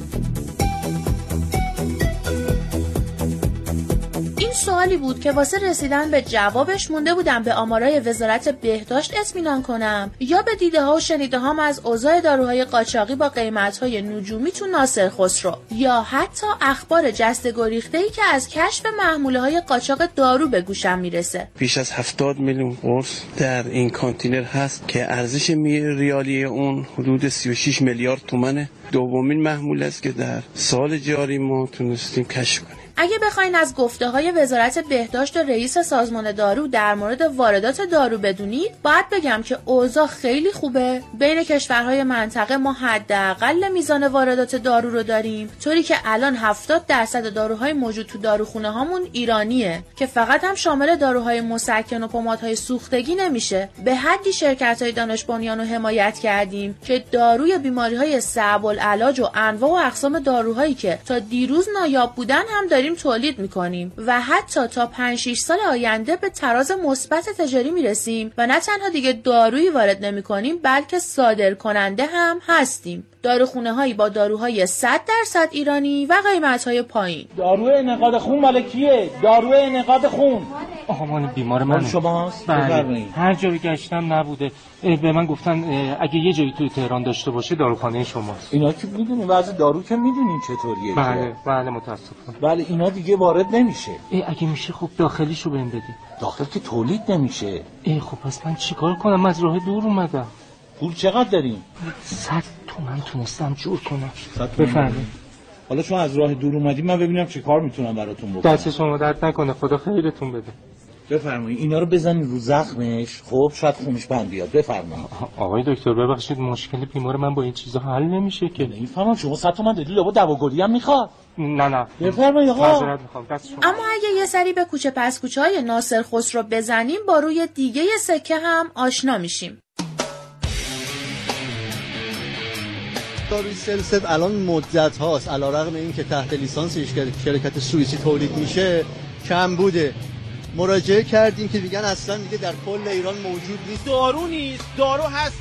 سوالی بود که واسه رسیدن به جوابش مونده بودم به آمارای وزارت بهداشت اطمینان کنم یا به دیده ها و شنیده هام از اوضاع داروهای قاچاقی با قیمت های نجومی تو ناصر خسرو، یا حتی اخبار جسد گریخته‌ای که از کشف محموله های قاچاق دارو به گوشم میرسه. پیش از هفتاد میلیون قرص در این کانتینر هست که ارزش ریالی اون حدود سی و شش میلیارد تومانه. دومین محموله است که در سال جاری ما تونستیم کشف کنیم. اگه بخواین از گفته‌های وزارت بهداشت و رئیس سازمان دارو در مورد واردات دارو بدونید، باید بگم که اوضاع خیلی خوبه. بین کشورهای منطقه ما حداقل میزان واردات دارو رو داریم، طوری که الان هفتاد درصد داروهای موجود تو داروخونه هامون ایرانیه که فقط هم شامل داروهای مسکن و پمادهای سوختگی نمیشه. به حدی شرکت‌های دانش بنیان رو حمایت کردیم که داروی بیماری‌های صعب العلاج و انواع و اقسام داروهایی که تا دیروز نایاب بودن هم داریم تولید می‌کنیم و حتی تا پنج شش سال آینده به تراز مثبت تجاری می‌رسیم و نه تنها دیگه دارویی وارد نمی‌کنیم، بلکه صادرکننده هم هستیم. داروخونه‌هایی با داروهای صد درصد ایرانی و قیمت‌های پایین. داروی انعقاد خون مال کیه؟ داروی انعقاد خون. آها، مال بیمار منه. شماست؟ بفرمایید. هر جایی گشتم نبوده. به من گفتن اگه یه جایی توی تهران داشته باشه داروخانه شماست. اینا که می‌دونین وضع دارو که می‌دونین چطوریه. بله، بله متأسفانه. بله اینا دیگه وارد نمیشه. اگه میشه خب داخلیشو بهم بدید. داخل که تولید نمیشه. ای خب پس من چیکار کنم؟ از راه دور اومدم. پول چقدر داریم؟ صد تومن تونستم جور کنم. بفرمایید. حالا چون از راه دور اومدیم من ببینم چه کار میتونم براتون بکنم. دست شما درد نکنه، خدا خیرتون بده. بفرمایید اینا رو بزنید رو زخمش، خب شاید خونش بند بیاد. بفرمایید. آقای دکتر ببخشید مشکل بیمار من با این چیزا حل نمیشه که. نمیفهمم شما صد تومن دادی لابد دواگویی هم میخواد. نه نه بفرمایید آقا. معذرت میخوام دست شما. اما اگه یه سری به کوچه پس کوچه‌های ناصر خسرو بزنیم با روی دیگه یه سکه هم آشنا میشیم. داروی سلست الان مدت هاست علیرغم این که تحت لیسانسش شرکت سوئیسی تولید میشه کم بوده. مراجعه کردیم که میگن اصلا دیگه در کل ایران موجود نیست. دارو نیست، دارو هست،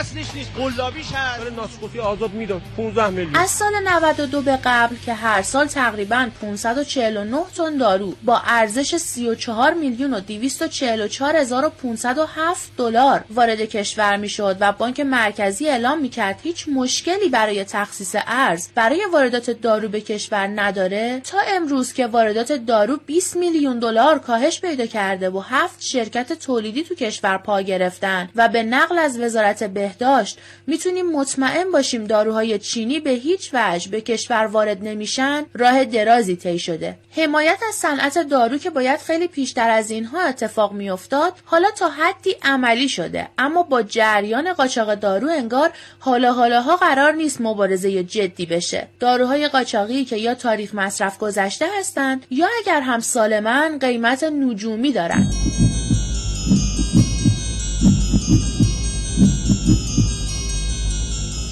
اصلش نیست، قلابیش هست. برای ناسخوفی آزاد میداد پانزده میلیون. از سال نود و دو به قبل که هر سال تقریباً پانصد و چهل و نه تن دارو با ارزش سی و چهار میلیون و دویست و چهل و چهار هزار و پانصد و هفت دلار وارد کشور میشد و بانک مرکزی اعلام میکرد هیچ مشکلی برای تخصیص ارز برای واردات دارو به کشور نداره، تا امروز که واردات دارو بیست میلیون دلار کاهش پیدا کرده و هفت شرکت تولیدی تو کشور پا گرفتن و به نقل از وزارت بهداشت میتونیم مطمئن باشیم داروهای چینی به هیچ وجه به کشور وارد نمیشن. راه درازی طی شده. حمایت از صنعت دارو که باید خیلی پیشتر از اینها اتفاق میافتاد، حالا تا حدی عملی شده، اما با جریان قاچاق دارو انگار حالا حالاها قرار نیست مبارزه جدی بشه. داروهای قاچاقی که یا تاریخ مصرف گذشته هستند یا اگر هم سالمن قیمت نجومی دارن.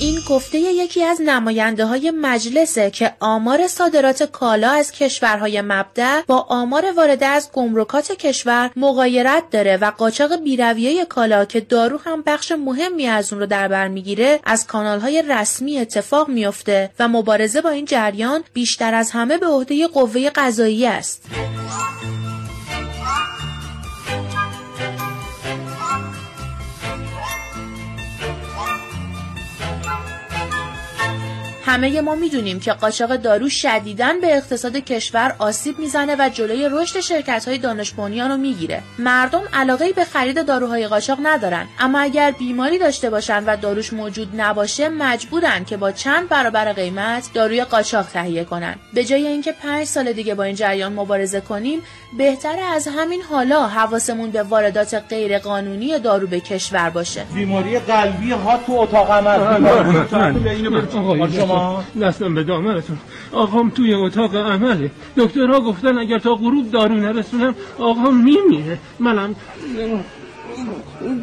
این گفته یکی از نماینده های مجلسه که آمار صادرات کالا از کشورهای مبدأ با آمار وارده از گمرکات کشور مغایرت داره و قاچاق بیرویه کالا که دارو هم بخش مهمی از اون رو در بر میگیره از کانالهای رسمی اتفاق میفته و مبارزه با این جریان بیشتر از همه به عهده قوه قضاییه است. همه ما میدونیم که قاچاق دارو شدیداً به اقتصاد کشور آسیب میزنه و جلوی رشد شرکت‌های دانش بنیان رو میگیره. مردم علاقه‌ای به خرید داروهای قاچاق ندارن، اما اگر بیماری داشته باشن و داروش موجود نباشه مجبورن که با چند برابر قیمت داروی قاچاق تهیه کنن. به جای اینکه پنج سال دیگه با این جریان مبارزه کنیم، بهتره از همین حالا حواسمون به واردات غیر قانونی دارو به کشور باشه. بیماری قلبی ها تو اتاق عمل دستم به دامنتون. آقام توی اتاق عمله. دکترها گفتن اگر تا غروب دارو نرسونم آقام میمیره. منم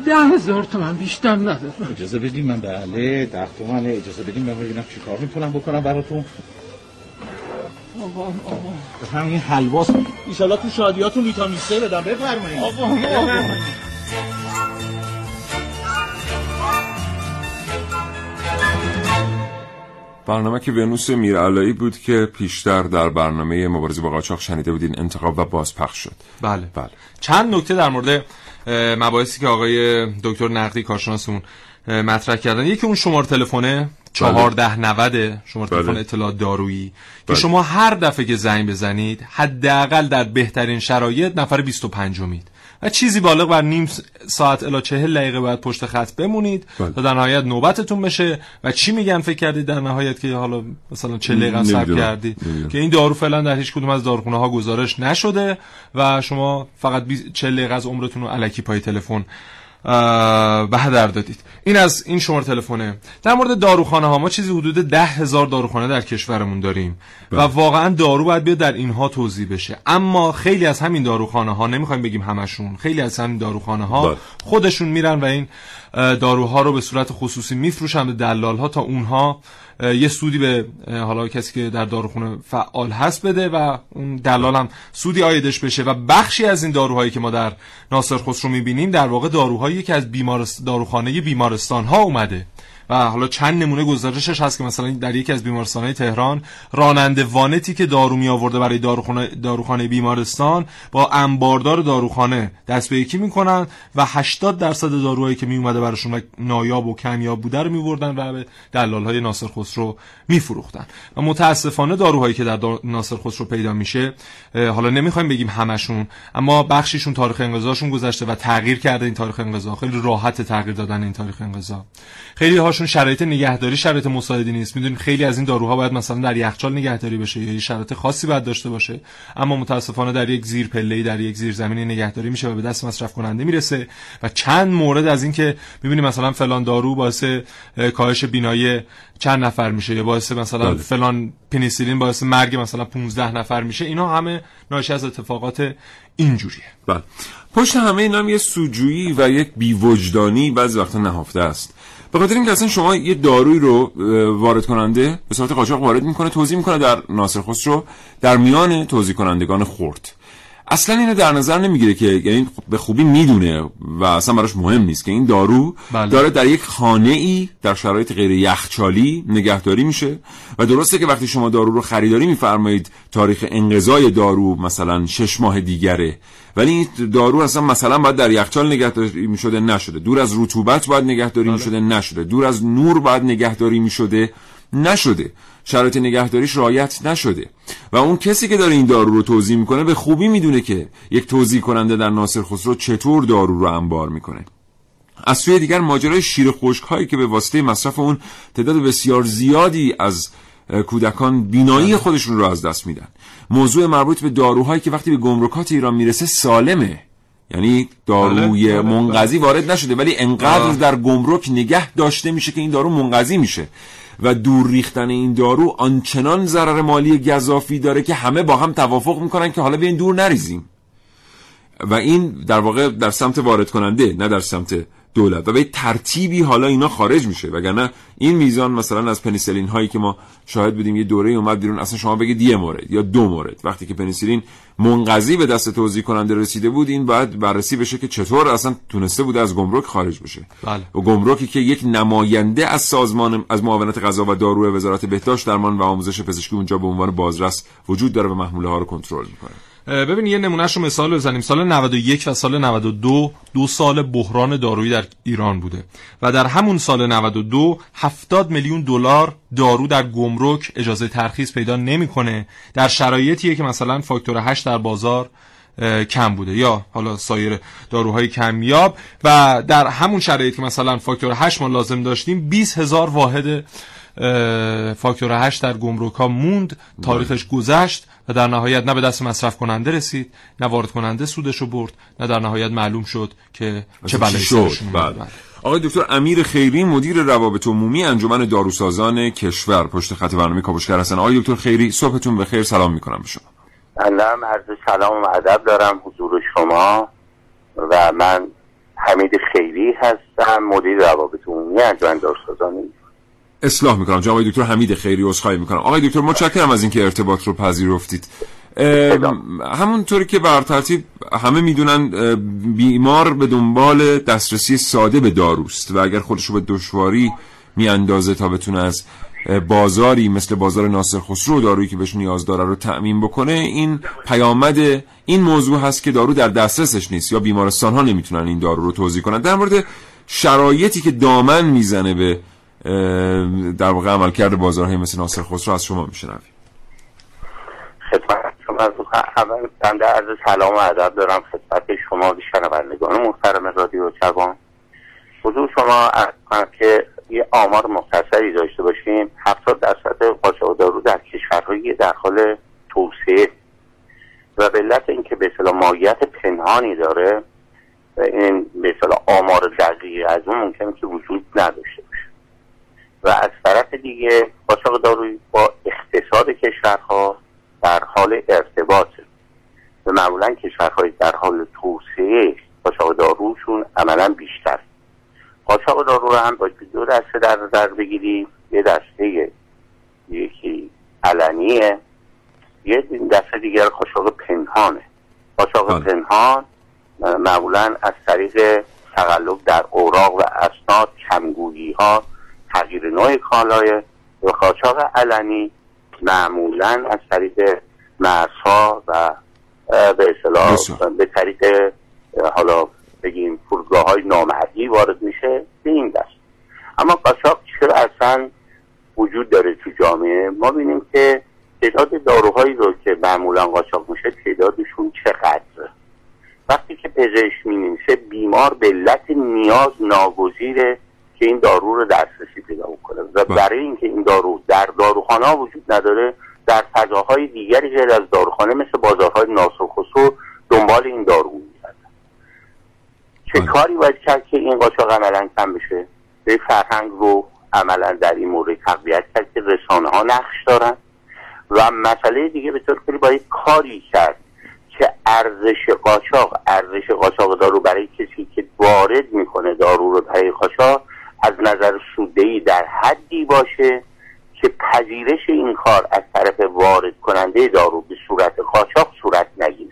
ده هزار تومن بیشتر ندارم. اجازه بدیم من بله ده تومنه. اجازه بدیم من ببینم چی کار میتونم بکنم براتون. آقام آقام بفرم این حلواس ایشالا تو شادیاتون ویتامین سه بدم. بفرمایید آقام آقام برنامه که ونوس میرعلایی بود که پیشتر در برنامه مبارزه با قاچاق شنیده بودین انتخاب و بازپخش شد. بله بله. چند نکته در مورد مباحثی که آقای دکتر نقدی کارشناسمون مطرح کردن. یکی اون شماره تلفن چهارده نود شماره تلفن اطلاع دارویی که شما هر دفعه که زنگ بزنید حداقل در بهترین شرایط نفر بیست و پنجمید چیزی بالغ بر نیم ساعت الی چهل دقیقه باید پشت خط بمونید تا در نهایت نوبتتون بشه. و چی میگم فکر کردید در نهایت که حالا مثلا چهل دقیقه صبر کردی که این دارو فعلا در هیچ کدوم از داروخانه‌ها گزارش نشده و شما فقط چهل دقیقه از عمرتون رو الکی پای تلفن به هدر دادید. این از این شماره تلفنه. در مورد داروخانه ها ما چیزی حدود ده هزار داروخانه در کشورمون داریم و واقعا دارو باید بیاد در اینها توزیع بشه. اما خیلی از همین داروخانه ها، نمیخوایم بگیم همشون، خیلی از همین داروخانه ها خودشون میرن و این داروها رو به صورت خصوصی میفروشن به دلال ها تا اونها یه سودی به حالا کسی که در داروخانه فعال هست بده و اون دلال هم سودی عایدش بشه. و بخشی از این داروهایی که ما در ناصر خسرو میبینیم در واقع داروهایی که از بیمارست... داروخانه بیمارستان ها اومده و حالا چند نمونه گزارشش هست که مثلا در یکی از بیمارستان‌های تهران راننده وانتی که دارو می آورده برای داروخانه داروخانه بیمارستان با انباردار داروخانه دست به یکی میکنن و هشتاد درصد داروهایی که می اومده براشون و نایاب و کمیاب بوده رو میوردن و به دلال‌های ناصر خسرو میفروختن. و متاسفانه داروهایی که در دار... ناصر خسرو پیدا میشه، حالا نمیخوایم بگیم همشون، اما بخشیشون تاریخ انقضاشون گذشته و تغییر کرده. این تاریخ انقضا خیلی راحت تغییر دادن این تاریخ انقضا. خیلی چون شرایط نگهداری شرایط مساعدی نیست. میدونیم خیلی از این داروها باید مثلا در یخچال نگهداری بشه یا یه شرایط خاصی باید داشته باشه، اما متاسفانه در یک زیر پله‌ای در یک زیر زمینی نگهداری میشه و به دست مصرف کننده میرسه. و چند مورد از این که میبینیم مثلا فلان دارو باعث کاهش بینایی چند نفر میشه یا باعث مثلا داره. فلان پنیسیلین باعث مرگ مثلا پانزده نفر میشه، اینا همه ناشی از اتفاقات اینجوریه. بله، پشت همه اینا یه سوجویی و یک بی‌وجدانی بعضی وقتا نهفته است. به خاطر اینکه اصلا شما یه داروی رو وارد کننده به صورت قاچاق وارد میکنه، توزیع میکنه در ناصر خسرو در میان توزیع کنندگان خرد، اصلا اینو در نظر نمیگیره که، یعنی به خوبی میدونه و اصلا براش مهم نیست که این دارو بله. داره در یک خانه‌ای در شرایط غیر یخچالی نگهداری میشه. و درسته که وقتی شما دارو رو خریداری میفرمایید تاریخ انقضای دارو مثلا شش ماه دیگره، ولی این دارو اصلا مثلا باید در یخچال نگهداری میشده، نشده. دور از رطوبت باید نگهداری بله. میشده، نشده. دور از نور باید نگهداری میشده، نشده. شرایط نگهداریش رعایت نشده. و اون کسی که داره این دارو رو توزیع میکنه به خوبی میدونه که یک توزیع کننده در ناصر خسرو چطور دارو رو انبار میکنه. از سوی دیگر ماجرای شیر خشک هایی که به واسطه مصرف اون تعداد بسیار زیادی از کودکان بینایی خودشون رو از دست میدن. موضوع مربوط به داروهایی که وقتی به گمرکات ایران میرسه سالمه، یعنی داروی منقضی وارد نشده ولی انقدر در گمرک نگه داشته میشه که این دارو منقضی میشه. و دور ریختن این دارو آنچنان ضرر مالی گزافی داره که همه با هم توافق میکنن که حالا بیاین دور نریزیم. و این در واقع در سمت وارد کننده نه در سمت دولت. و به ترتیبی حالا اینا خارج میشه، وگرنه این میزان مثلا از پنیسیلین هایی که ما شاهد بودیم یه دوره اومد بیرون، اصلا شما بگید یه مورد یا دو مورد، وقتی که پنیسیلین منقضی به دست توزیع کننده رسیده بود این باید بررسی بشه که چطور اصلا تونسته بوده از گمرک خارج بشه. بله. و گمرکی که یک نماینده از سازمان از معاونت غذا و دارو وزارت بهداشت درمان و آموزش پزشکی اونجا به عنوان بازرس وجود داره و محموله ها رو کنترل میکنه. ببین یه نمونهش رو مثال بزنیم. سال نود و یک و سال نود و دو دو سال بحران دارویی در ایران بوده و در همون سال نود و دو هفتاد میلیون دلار دارو در گمرک اجازه ترخیص پیدا نمیکنه در شرایطیه که مثلا فاکتور هشت در بازار کم بوده یا حالا سایر داروهای کمیاب. و در همون شرایطی که مثلا فاکتور هشت ما لازم داشتیم بیست هزار واحد فاکتور هشت در گمرک ها موند، تاریخش گذشت و در نهایت نه به دست مصرف کننده رسید، نه وارد کننده سودشو برد، نه در نهایت معلوم شد که چه بلایی سرشون اومد. آقای دکتر امیر خیری، مدیر روابط عمومی انجمن داروسازان کشور، پشت خط برنامه کاوشگر هستن. آقای دکتر خیری، صبحتون بخیر، سلام میکنم به شما. علام عرض سلام و ادب دارم حضور شما و من حمید خیری هستم، مدیر روابط عمومی انجمن داروسازان. اصلاح میکنم جناب آقای دکتر حمید خیری، عذرخواهی میکنم. آقای دکتر متشکرم از اینکه ارتباط رو پذیرفتید. همونطوری که بر ترتیب همه میدونن بیمار به دنبال دسترسی ساده به داروست و اگر خودش رو به دشواری میاندازه تا بتونه از بازاری مثل بازار ناصر خسرو دارویی که بهش نیاز داره رو تأمین بکنه، این پیامد این موضوع هست که دارو در دسترسش نیست یا بیمارستان‌ها نمیتونن این دارو رو توزیع کنن. در مورد شرایطی که دامن میزنه به در واقع عملکرد بازارهای مثل ناصر خسرو از شما میشنویم. خدمت شما، اول بنده عرض سلام و ادب دارم خدمت شما شنوندگان محترم رادیو جوان. حضور شما که یه آمار مختصری داشته باشیم، هفتاد درصد قاچاق دارو در کشورهای در حال توسعه و به علت اینکه به اصطلاح ماهیت پنهانی داره، این به اصطلاح آمار دقیقی از اون ممکنه که وجود نداشته باشه. و از طرف دیگه قاچاق دارویی با اقتصاد کشورها در حال ارتباطه و معمولا کشورهای در حال توسعه قاچاق داروشون عملا بیشتر. قاچاق دارو رو هم باید دو دسته در نظر بگیریم، یه دسته یکی علنیه، یه دسته دیگر قاچاق پنهانه. قاچاق پنهان معمولا از طریق تقلب در اوراق و اسناد، کمگویی ها، تغییر نوع کالای، و قاچاق علنی معمولا از طریق مرزها و به اصطلاح به طریق حالا بگیم فرودگاه های نامرئی وارد میشه به این دست. اما قاچاق چرا اصلا وجود داره تو جامعه ما؟ بینیم که تعداد داروهایی رو که معمولا قاچاق میشه تعدادشون چقدره. وقتی که پزشک مینویسه بیمار به علت نیاز ناگزیره که این دارو رو دسترسی پیدا بکنه و برای اینکه این دارو در داروخانه ها وجود نداره، در فضاهای دیگری غیر از داروخانه مثل بازارهای ناصر خسرو دنبال این دارو می‌گردن. چه کاری باید کرد که این قاچاق عملا کم بشه؟ به فرهنگ رو عملا در این مورد تقویت کرد که رسانه ها نقش دارن. و مسئله دیگه به طور کلی باید کاری کرد که ارزش قاچاق ارزش قاچاق دارو برای کسی که وارد میکنه دارو رو برای قاچاق از نظر سودی در حدی باشه که پذیرش این کار از طرف وارد کننده دارو به صورت قاچاق صورت نگیره.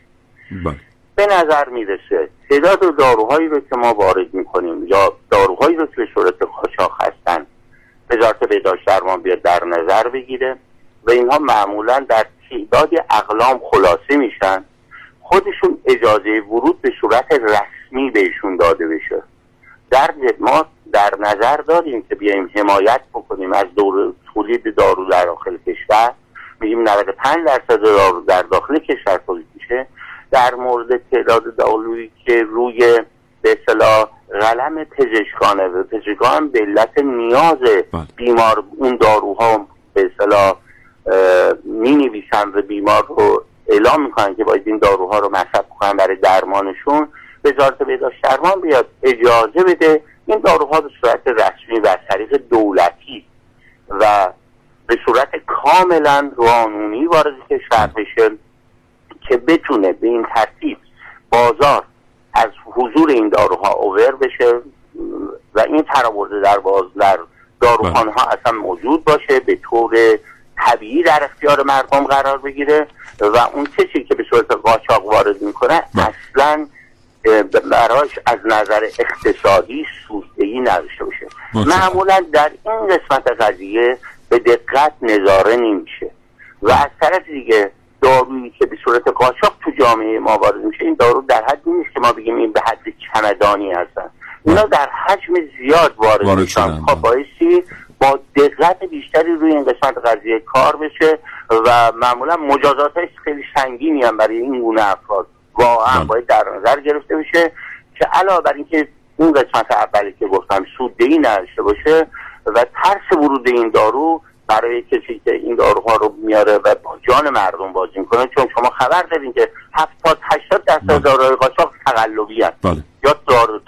به نظر میرسه تعداد داروهایی رو که ما وارد میکنیم یا داروهایی رو که به صورت قاچاق هستن وزارت بهداشت درمان بیاد در نظر بگیره و اینها معمولا در تعداد اقلام خلاصه میشن، خودشون اجازه ورود به صورت رسمی بهشون داده بشه. در ما در نظر داریم که بیایم حمایت بکنیم از دور تولید دارو در داخل کشور، میگیم نود و پنج درصد دارو در داخل کشور تولید میشه. در مورد تعداد دارویی که روی به اصطلاح قلم پزشکانه و پزشکان به علت نیاز بیمار اون داروها به اصطلاح می نویسن و بیمار رو اعلام میکنن که باید این داروها رو مصرف کنن برای درمانشون، وزارت بهداشت درمان بیاد اجازه بده این داروها به صورت رسمی و از طریق دولتی و به صورت کاملا قانونی وارد کشور بشه که بتونه به این ترتیب بازار از حضور این داروها اوور بشه و این تراورده در باز در داروخانه ها اصلا موجود باشه، به طور طبیعی در اختیار مردم قرار بگیره و اون کسی که به صورت قاچاق وارد میکنه اصلا براش از نظر اقتصادی سودی نداشته باشه. معمولا در این قسمت قضیه به دقت نظاره نمیشه و از طرف دیگه دارویی که به صورت قاچاق تو جامعه ما وارد میشه، این دارو در حدی نیست که ما بگیم این به حد چمدانی هستن، اینا در حجم زیاد وارد میشن. خب باعثی با دقت بیشتری روی این قسمت قضیه کار بشه و معمولا مجازاتش خیلی سنگینی هم برای این گونه افراد واقعا باید در نظر گرفته بشه که علاوه بر اینکه اون قسمت اولی که گفتم سودی نداشته باشه و ترس ورود این دارو برای کسی که این داروها رو میاره و با جان مردم بازی میکنه، چون شما خبر دارین که هفتاد هشتاد درصد داروهای قاچاق تقلبی هستن یا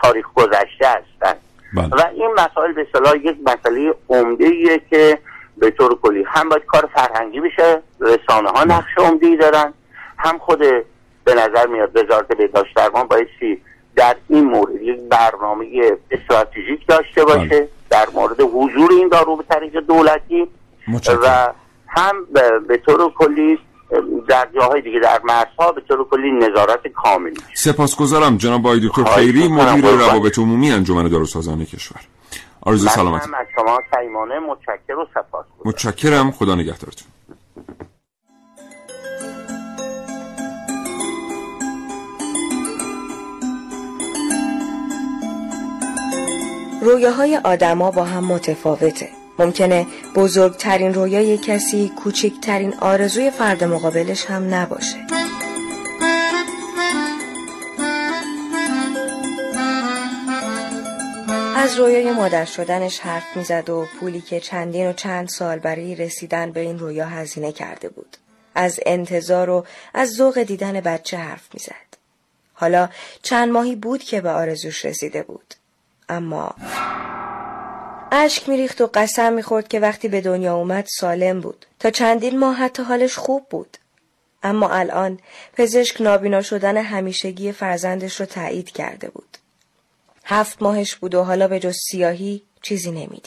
تاریخ گذشته هستن. بله. و این مسائل به اصطلاح یک مسئله عمده‌ایه که به طور کلی هم باید کار فرهنگی بشه، رسانه ها نقش عمده‌ای دارن، هم خود به نظر میاد وزارت بهداشت درمان بایستی در این مورد یک برنامه استراتژیک داشته باشه. بله. در مورد حضور این دارو به طریق دولتی متشکر. و هم به طور کلی در جاهای دیگه در مرزها به طور کلی نظارت کامل. سپاسگزارم جناب آقای دکتر خیری، مدیر روابط عمومی انجمن داروسازان کشور. آرزوی سلامتی. من از شما صمیمانه متشکر و سپاسگزارم. متشکرم، خدا نگهدارتون. رویاهای آدما با هم متفاوته. ممکنه بزرگترین رویای کسی کوچکترین آرزوی فرد مقابلش هم نباشه. از رویای مادر شدنش حرف میزد و پولی که چندین و چند سال برای رسیدن به این رویا هزینه کرده بود. از انتظار و از ذوق دیدن بچه حرف میزد. حالا چند ماهی بود که به آرزوش رسیده بود. اما اشک میریخت و قسم میخورد که وقتی به دنیا اومد سالم بود. تا چندین ماه حتی حالش خوب بود. اما الان پزشک نابینا شدن همیشگی فرزندش رو تایید کرده بود. هفت ماهش بود و حالا به جز سیاهی چیزی نمیدید.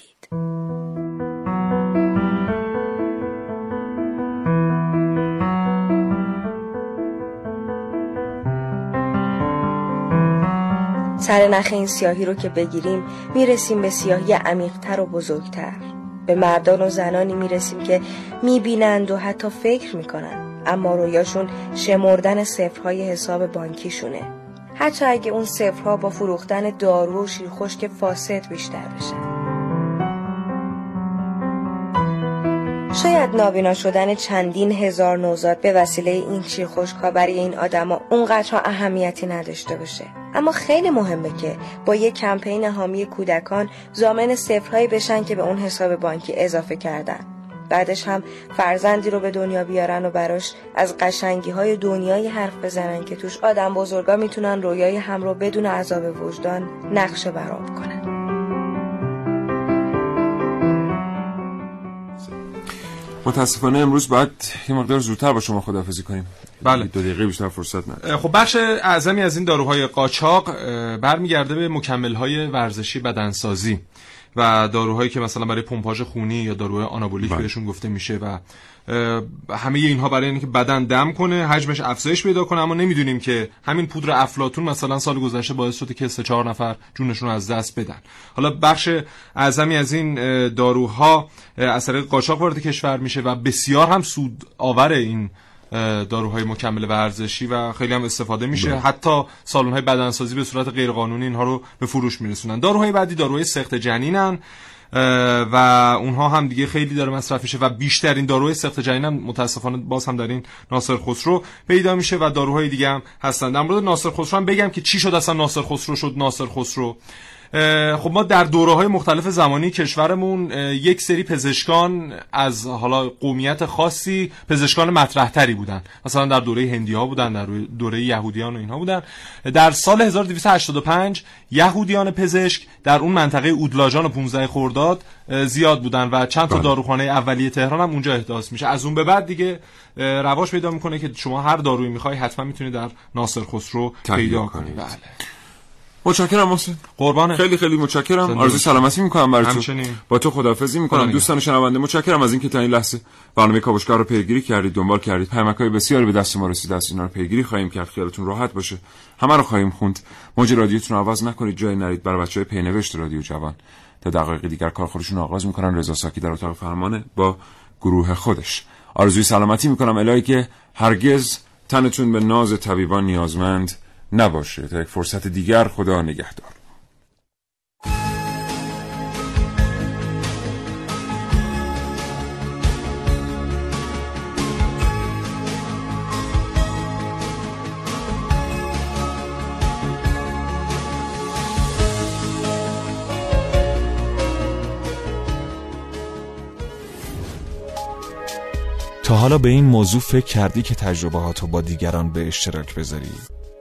سر نخ این سیاهی رو که بگیریم میرسیم به سیاهی عمیق‌تر و بزرگتر. به مردان و زنانی میرسیم که میبینند و حتی فکر میکنند، اما رویاشون شمردن صفرهای حساب بانکیشونه، حتی اگه اون صفرها با فروختن دارو و شیرخشک فاسد بیشتر بشن. شاید نابینا شدن چندین هزار نوزاد به وسیله این شیرخشک‌ها برای این آدما اونقدر اهمیتی نداشته باشه، اما خیلی مهمه که با یک کمپین حامی کودکان ضامن صفرهایی بشن که به اون حساب بانکی اضافه کردن. بعدش هم فرزندی رو به دنیا بیارن و براش از قشنگی‌های دنیایی حرف بزنن که توش آدم بزرگا میتونن رویای هم رو بدون عذاب وجدان نقشه برآب کنن. متاسفانه امروز باید یه مقدار زودتر با شما خداحافظی کنیم. بله، دو دقیقه بیشتر فرصت نداریم. خب بخش اعظمی از این داروهای قاچاق برمیگرده به مکمل‌های ورزشی بدنسازی و داروهایی که مثلا برای پمپاژ خونی یا داروهای آنابولیک بهشون گفته میشه و همه اینها برای اینکه بدن دم کنه، حجمش افزایش پیدا کنه. اما نمیدونیم که همین پودر افلاطون مثلا سال گذشته باعث شده که سه چهار نفر جونشون رو از دست بدن. حالا بخش اعظمی از این داروها از طریق قاچاق وارد کشور میشه و بسیار هم سود آور این داروهای مکمل ورزشی و خیلی هم استفاده میشه. بله. حتی سالن‌های بدنسازی به صورت غیرقانونی اینها رو به فروش میرسونن. داروهای بعدی داروهای سخت جنینن و اونها هم دیگه خیلی داره مصرف میشه و بیشترین داروهای سخت جنین هم متاسفانه باز هم در این ناصر خسرو پیدا میشه و داروهای دیگه هم هستن. در مورد ناصر خسرو هم بگم که چی شد اصلا ناصر خسرو شد ناصر خسرو. خب ما در دوره‌های مختلف زمانی کشورمون یک سری پزشکان از حالا قومیت خاصی پزشکان مطرح‌تری بودن، مثلا در دوره هندی‌ها بودن، در دوره یهودیان و اینها بودن. در سال هزار و دویست و هشتاد و پنج یهودیان پزشک در اون منطقه اودلاجان و پانزده خرداد زیاد بودن و چند تا داروخانه اولیه تهران هم اونجا احداث میشه. از اون به بعد دیگه رواج پیدا میکنه که شما هر دارویی می‌خوای حتما می‌تونید در ناصر خسرو پیدا کنید. بله. متشکرم محسن. قربانه. خیلی خیلی متشکرم. آرزوی سلامتی میکنم براتون. با تو خداحافظی میکنم دوستان شنونده. متشکرم از اینکه تا این لحظه برنامه کاوشگر رو پیگیری کردید، دنبال کردید. پیامک‌های بسیاری به دست ما رسیده است، اینا رو پیگیری خواهیم کرد. خیالتون راحت باشه، همه رو خواهیم خوند. موج رادیوتون رو عوض نکنید، جای نرید. برای بچهای پینوشت رادیو جوان تا دقایق دیگر کار خودشون آغاز میکنن. رضا ساکی در اتاق فرمانه با گروه خودش. آرزوی سلامتی میکنم. الهی که هرگز تنتون به ناز طبیبان نیازمند نباشه. تا یک فرصت دیگر، خدا نگهدار. تا حالا به این موضوع فکر کردی که تجربهاتو با دیگران به اشتراک بذاری؟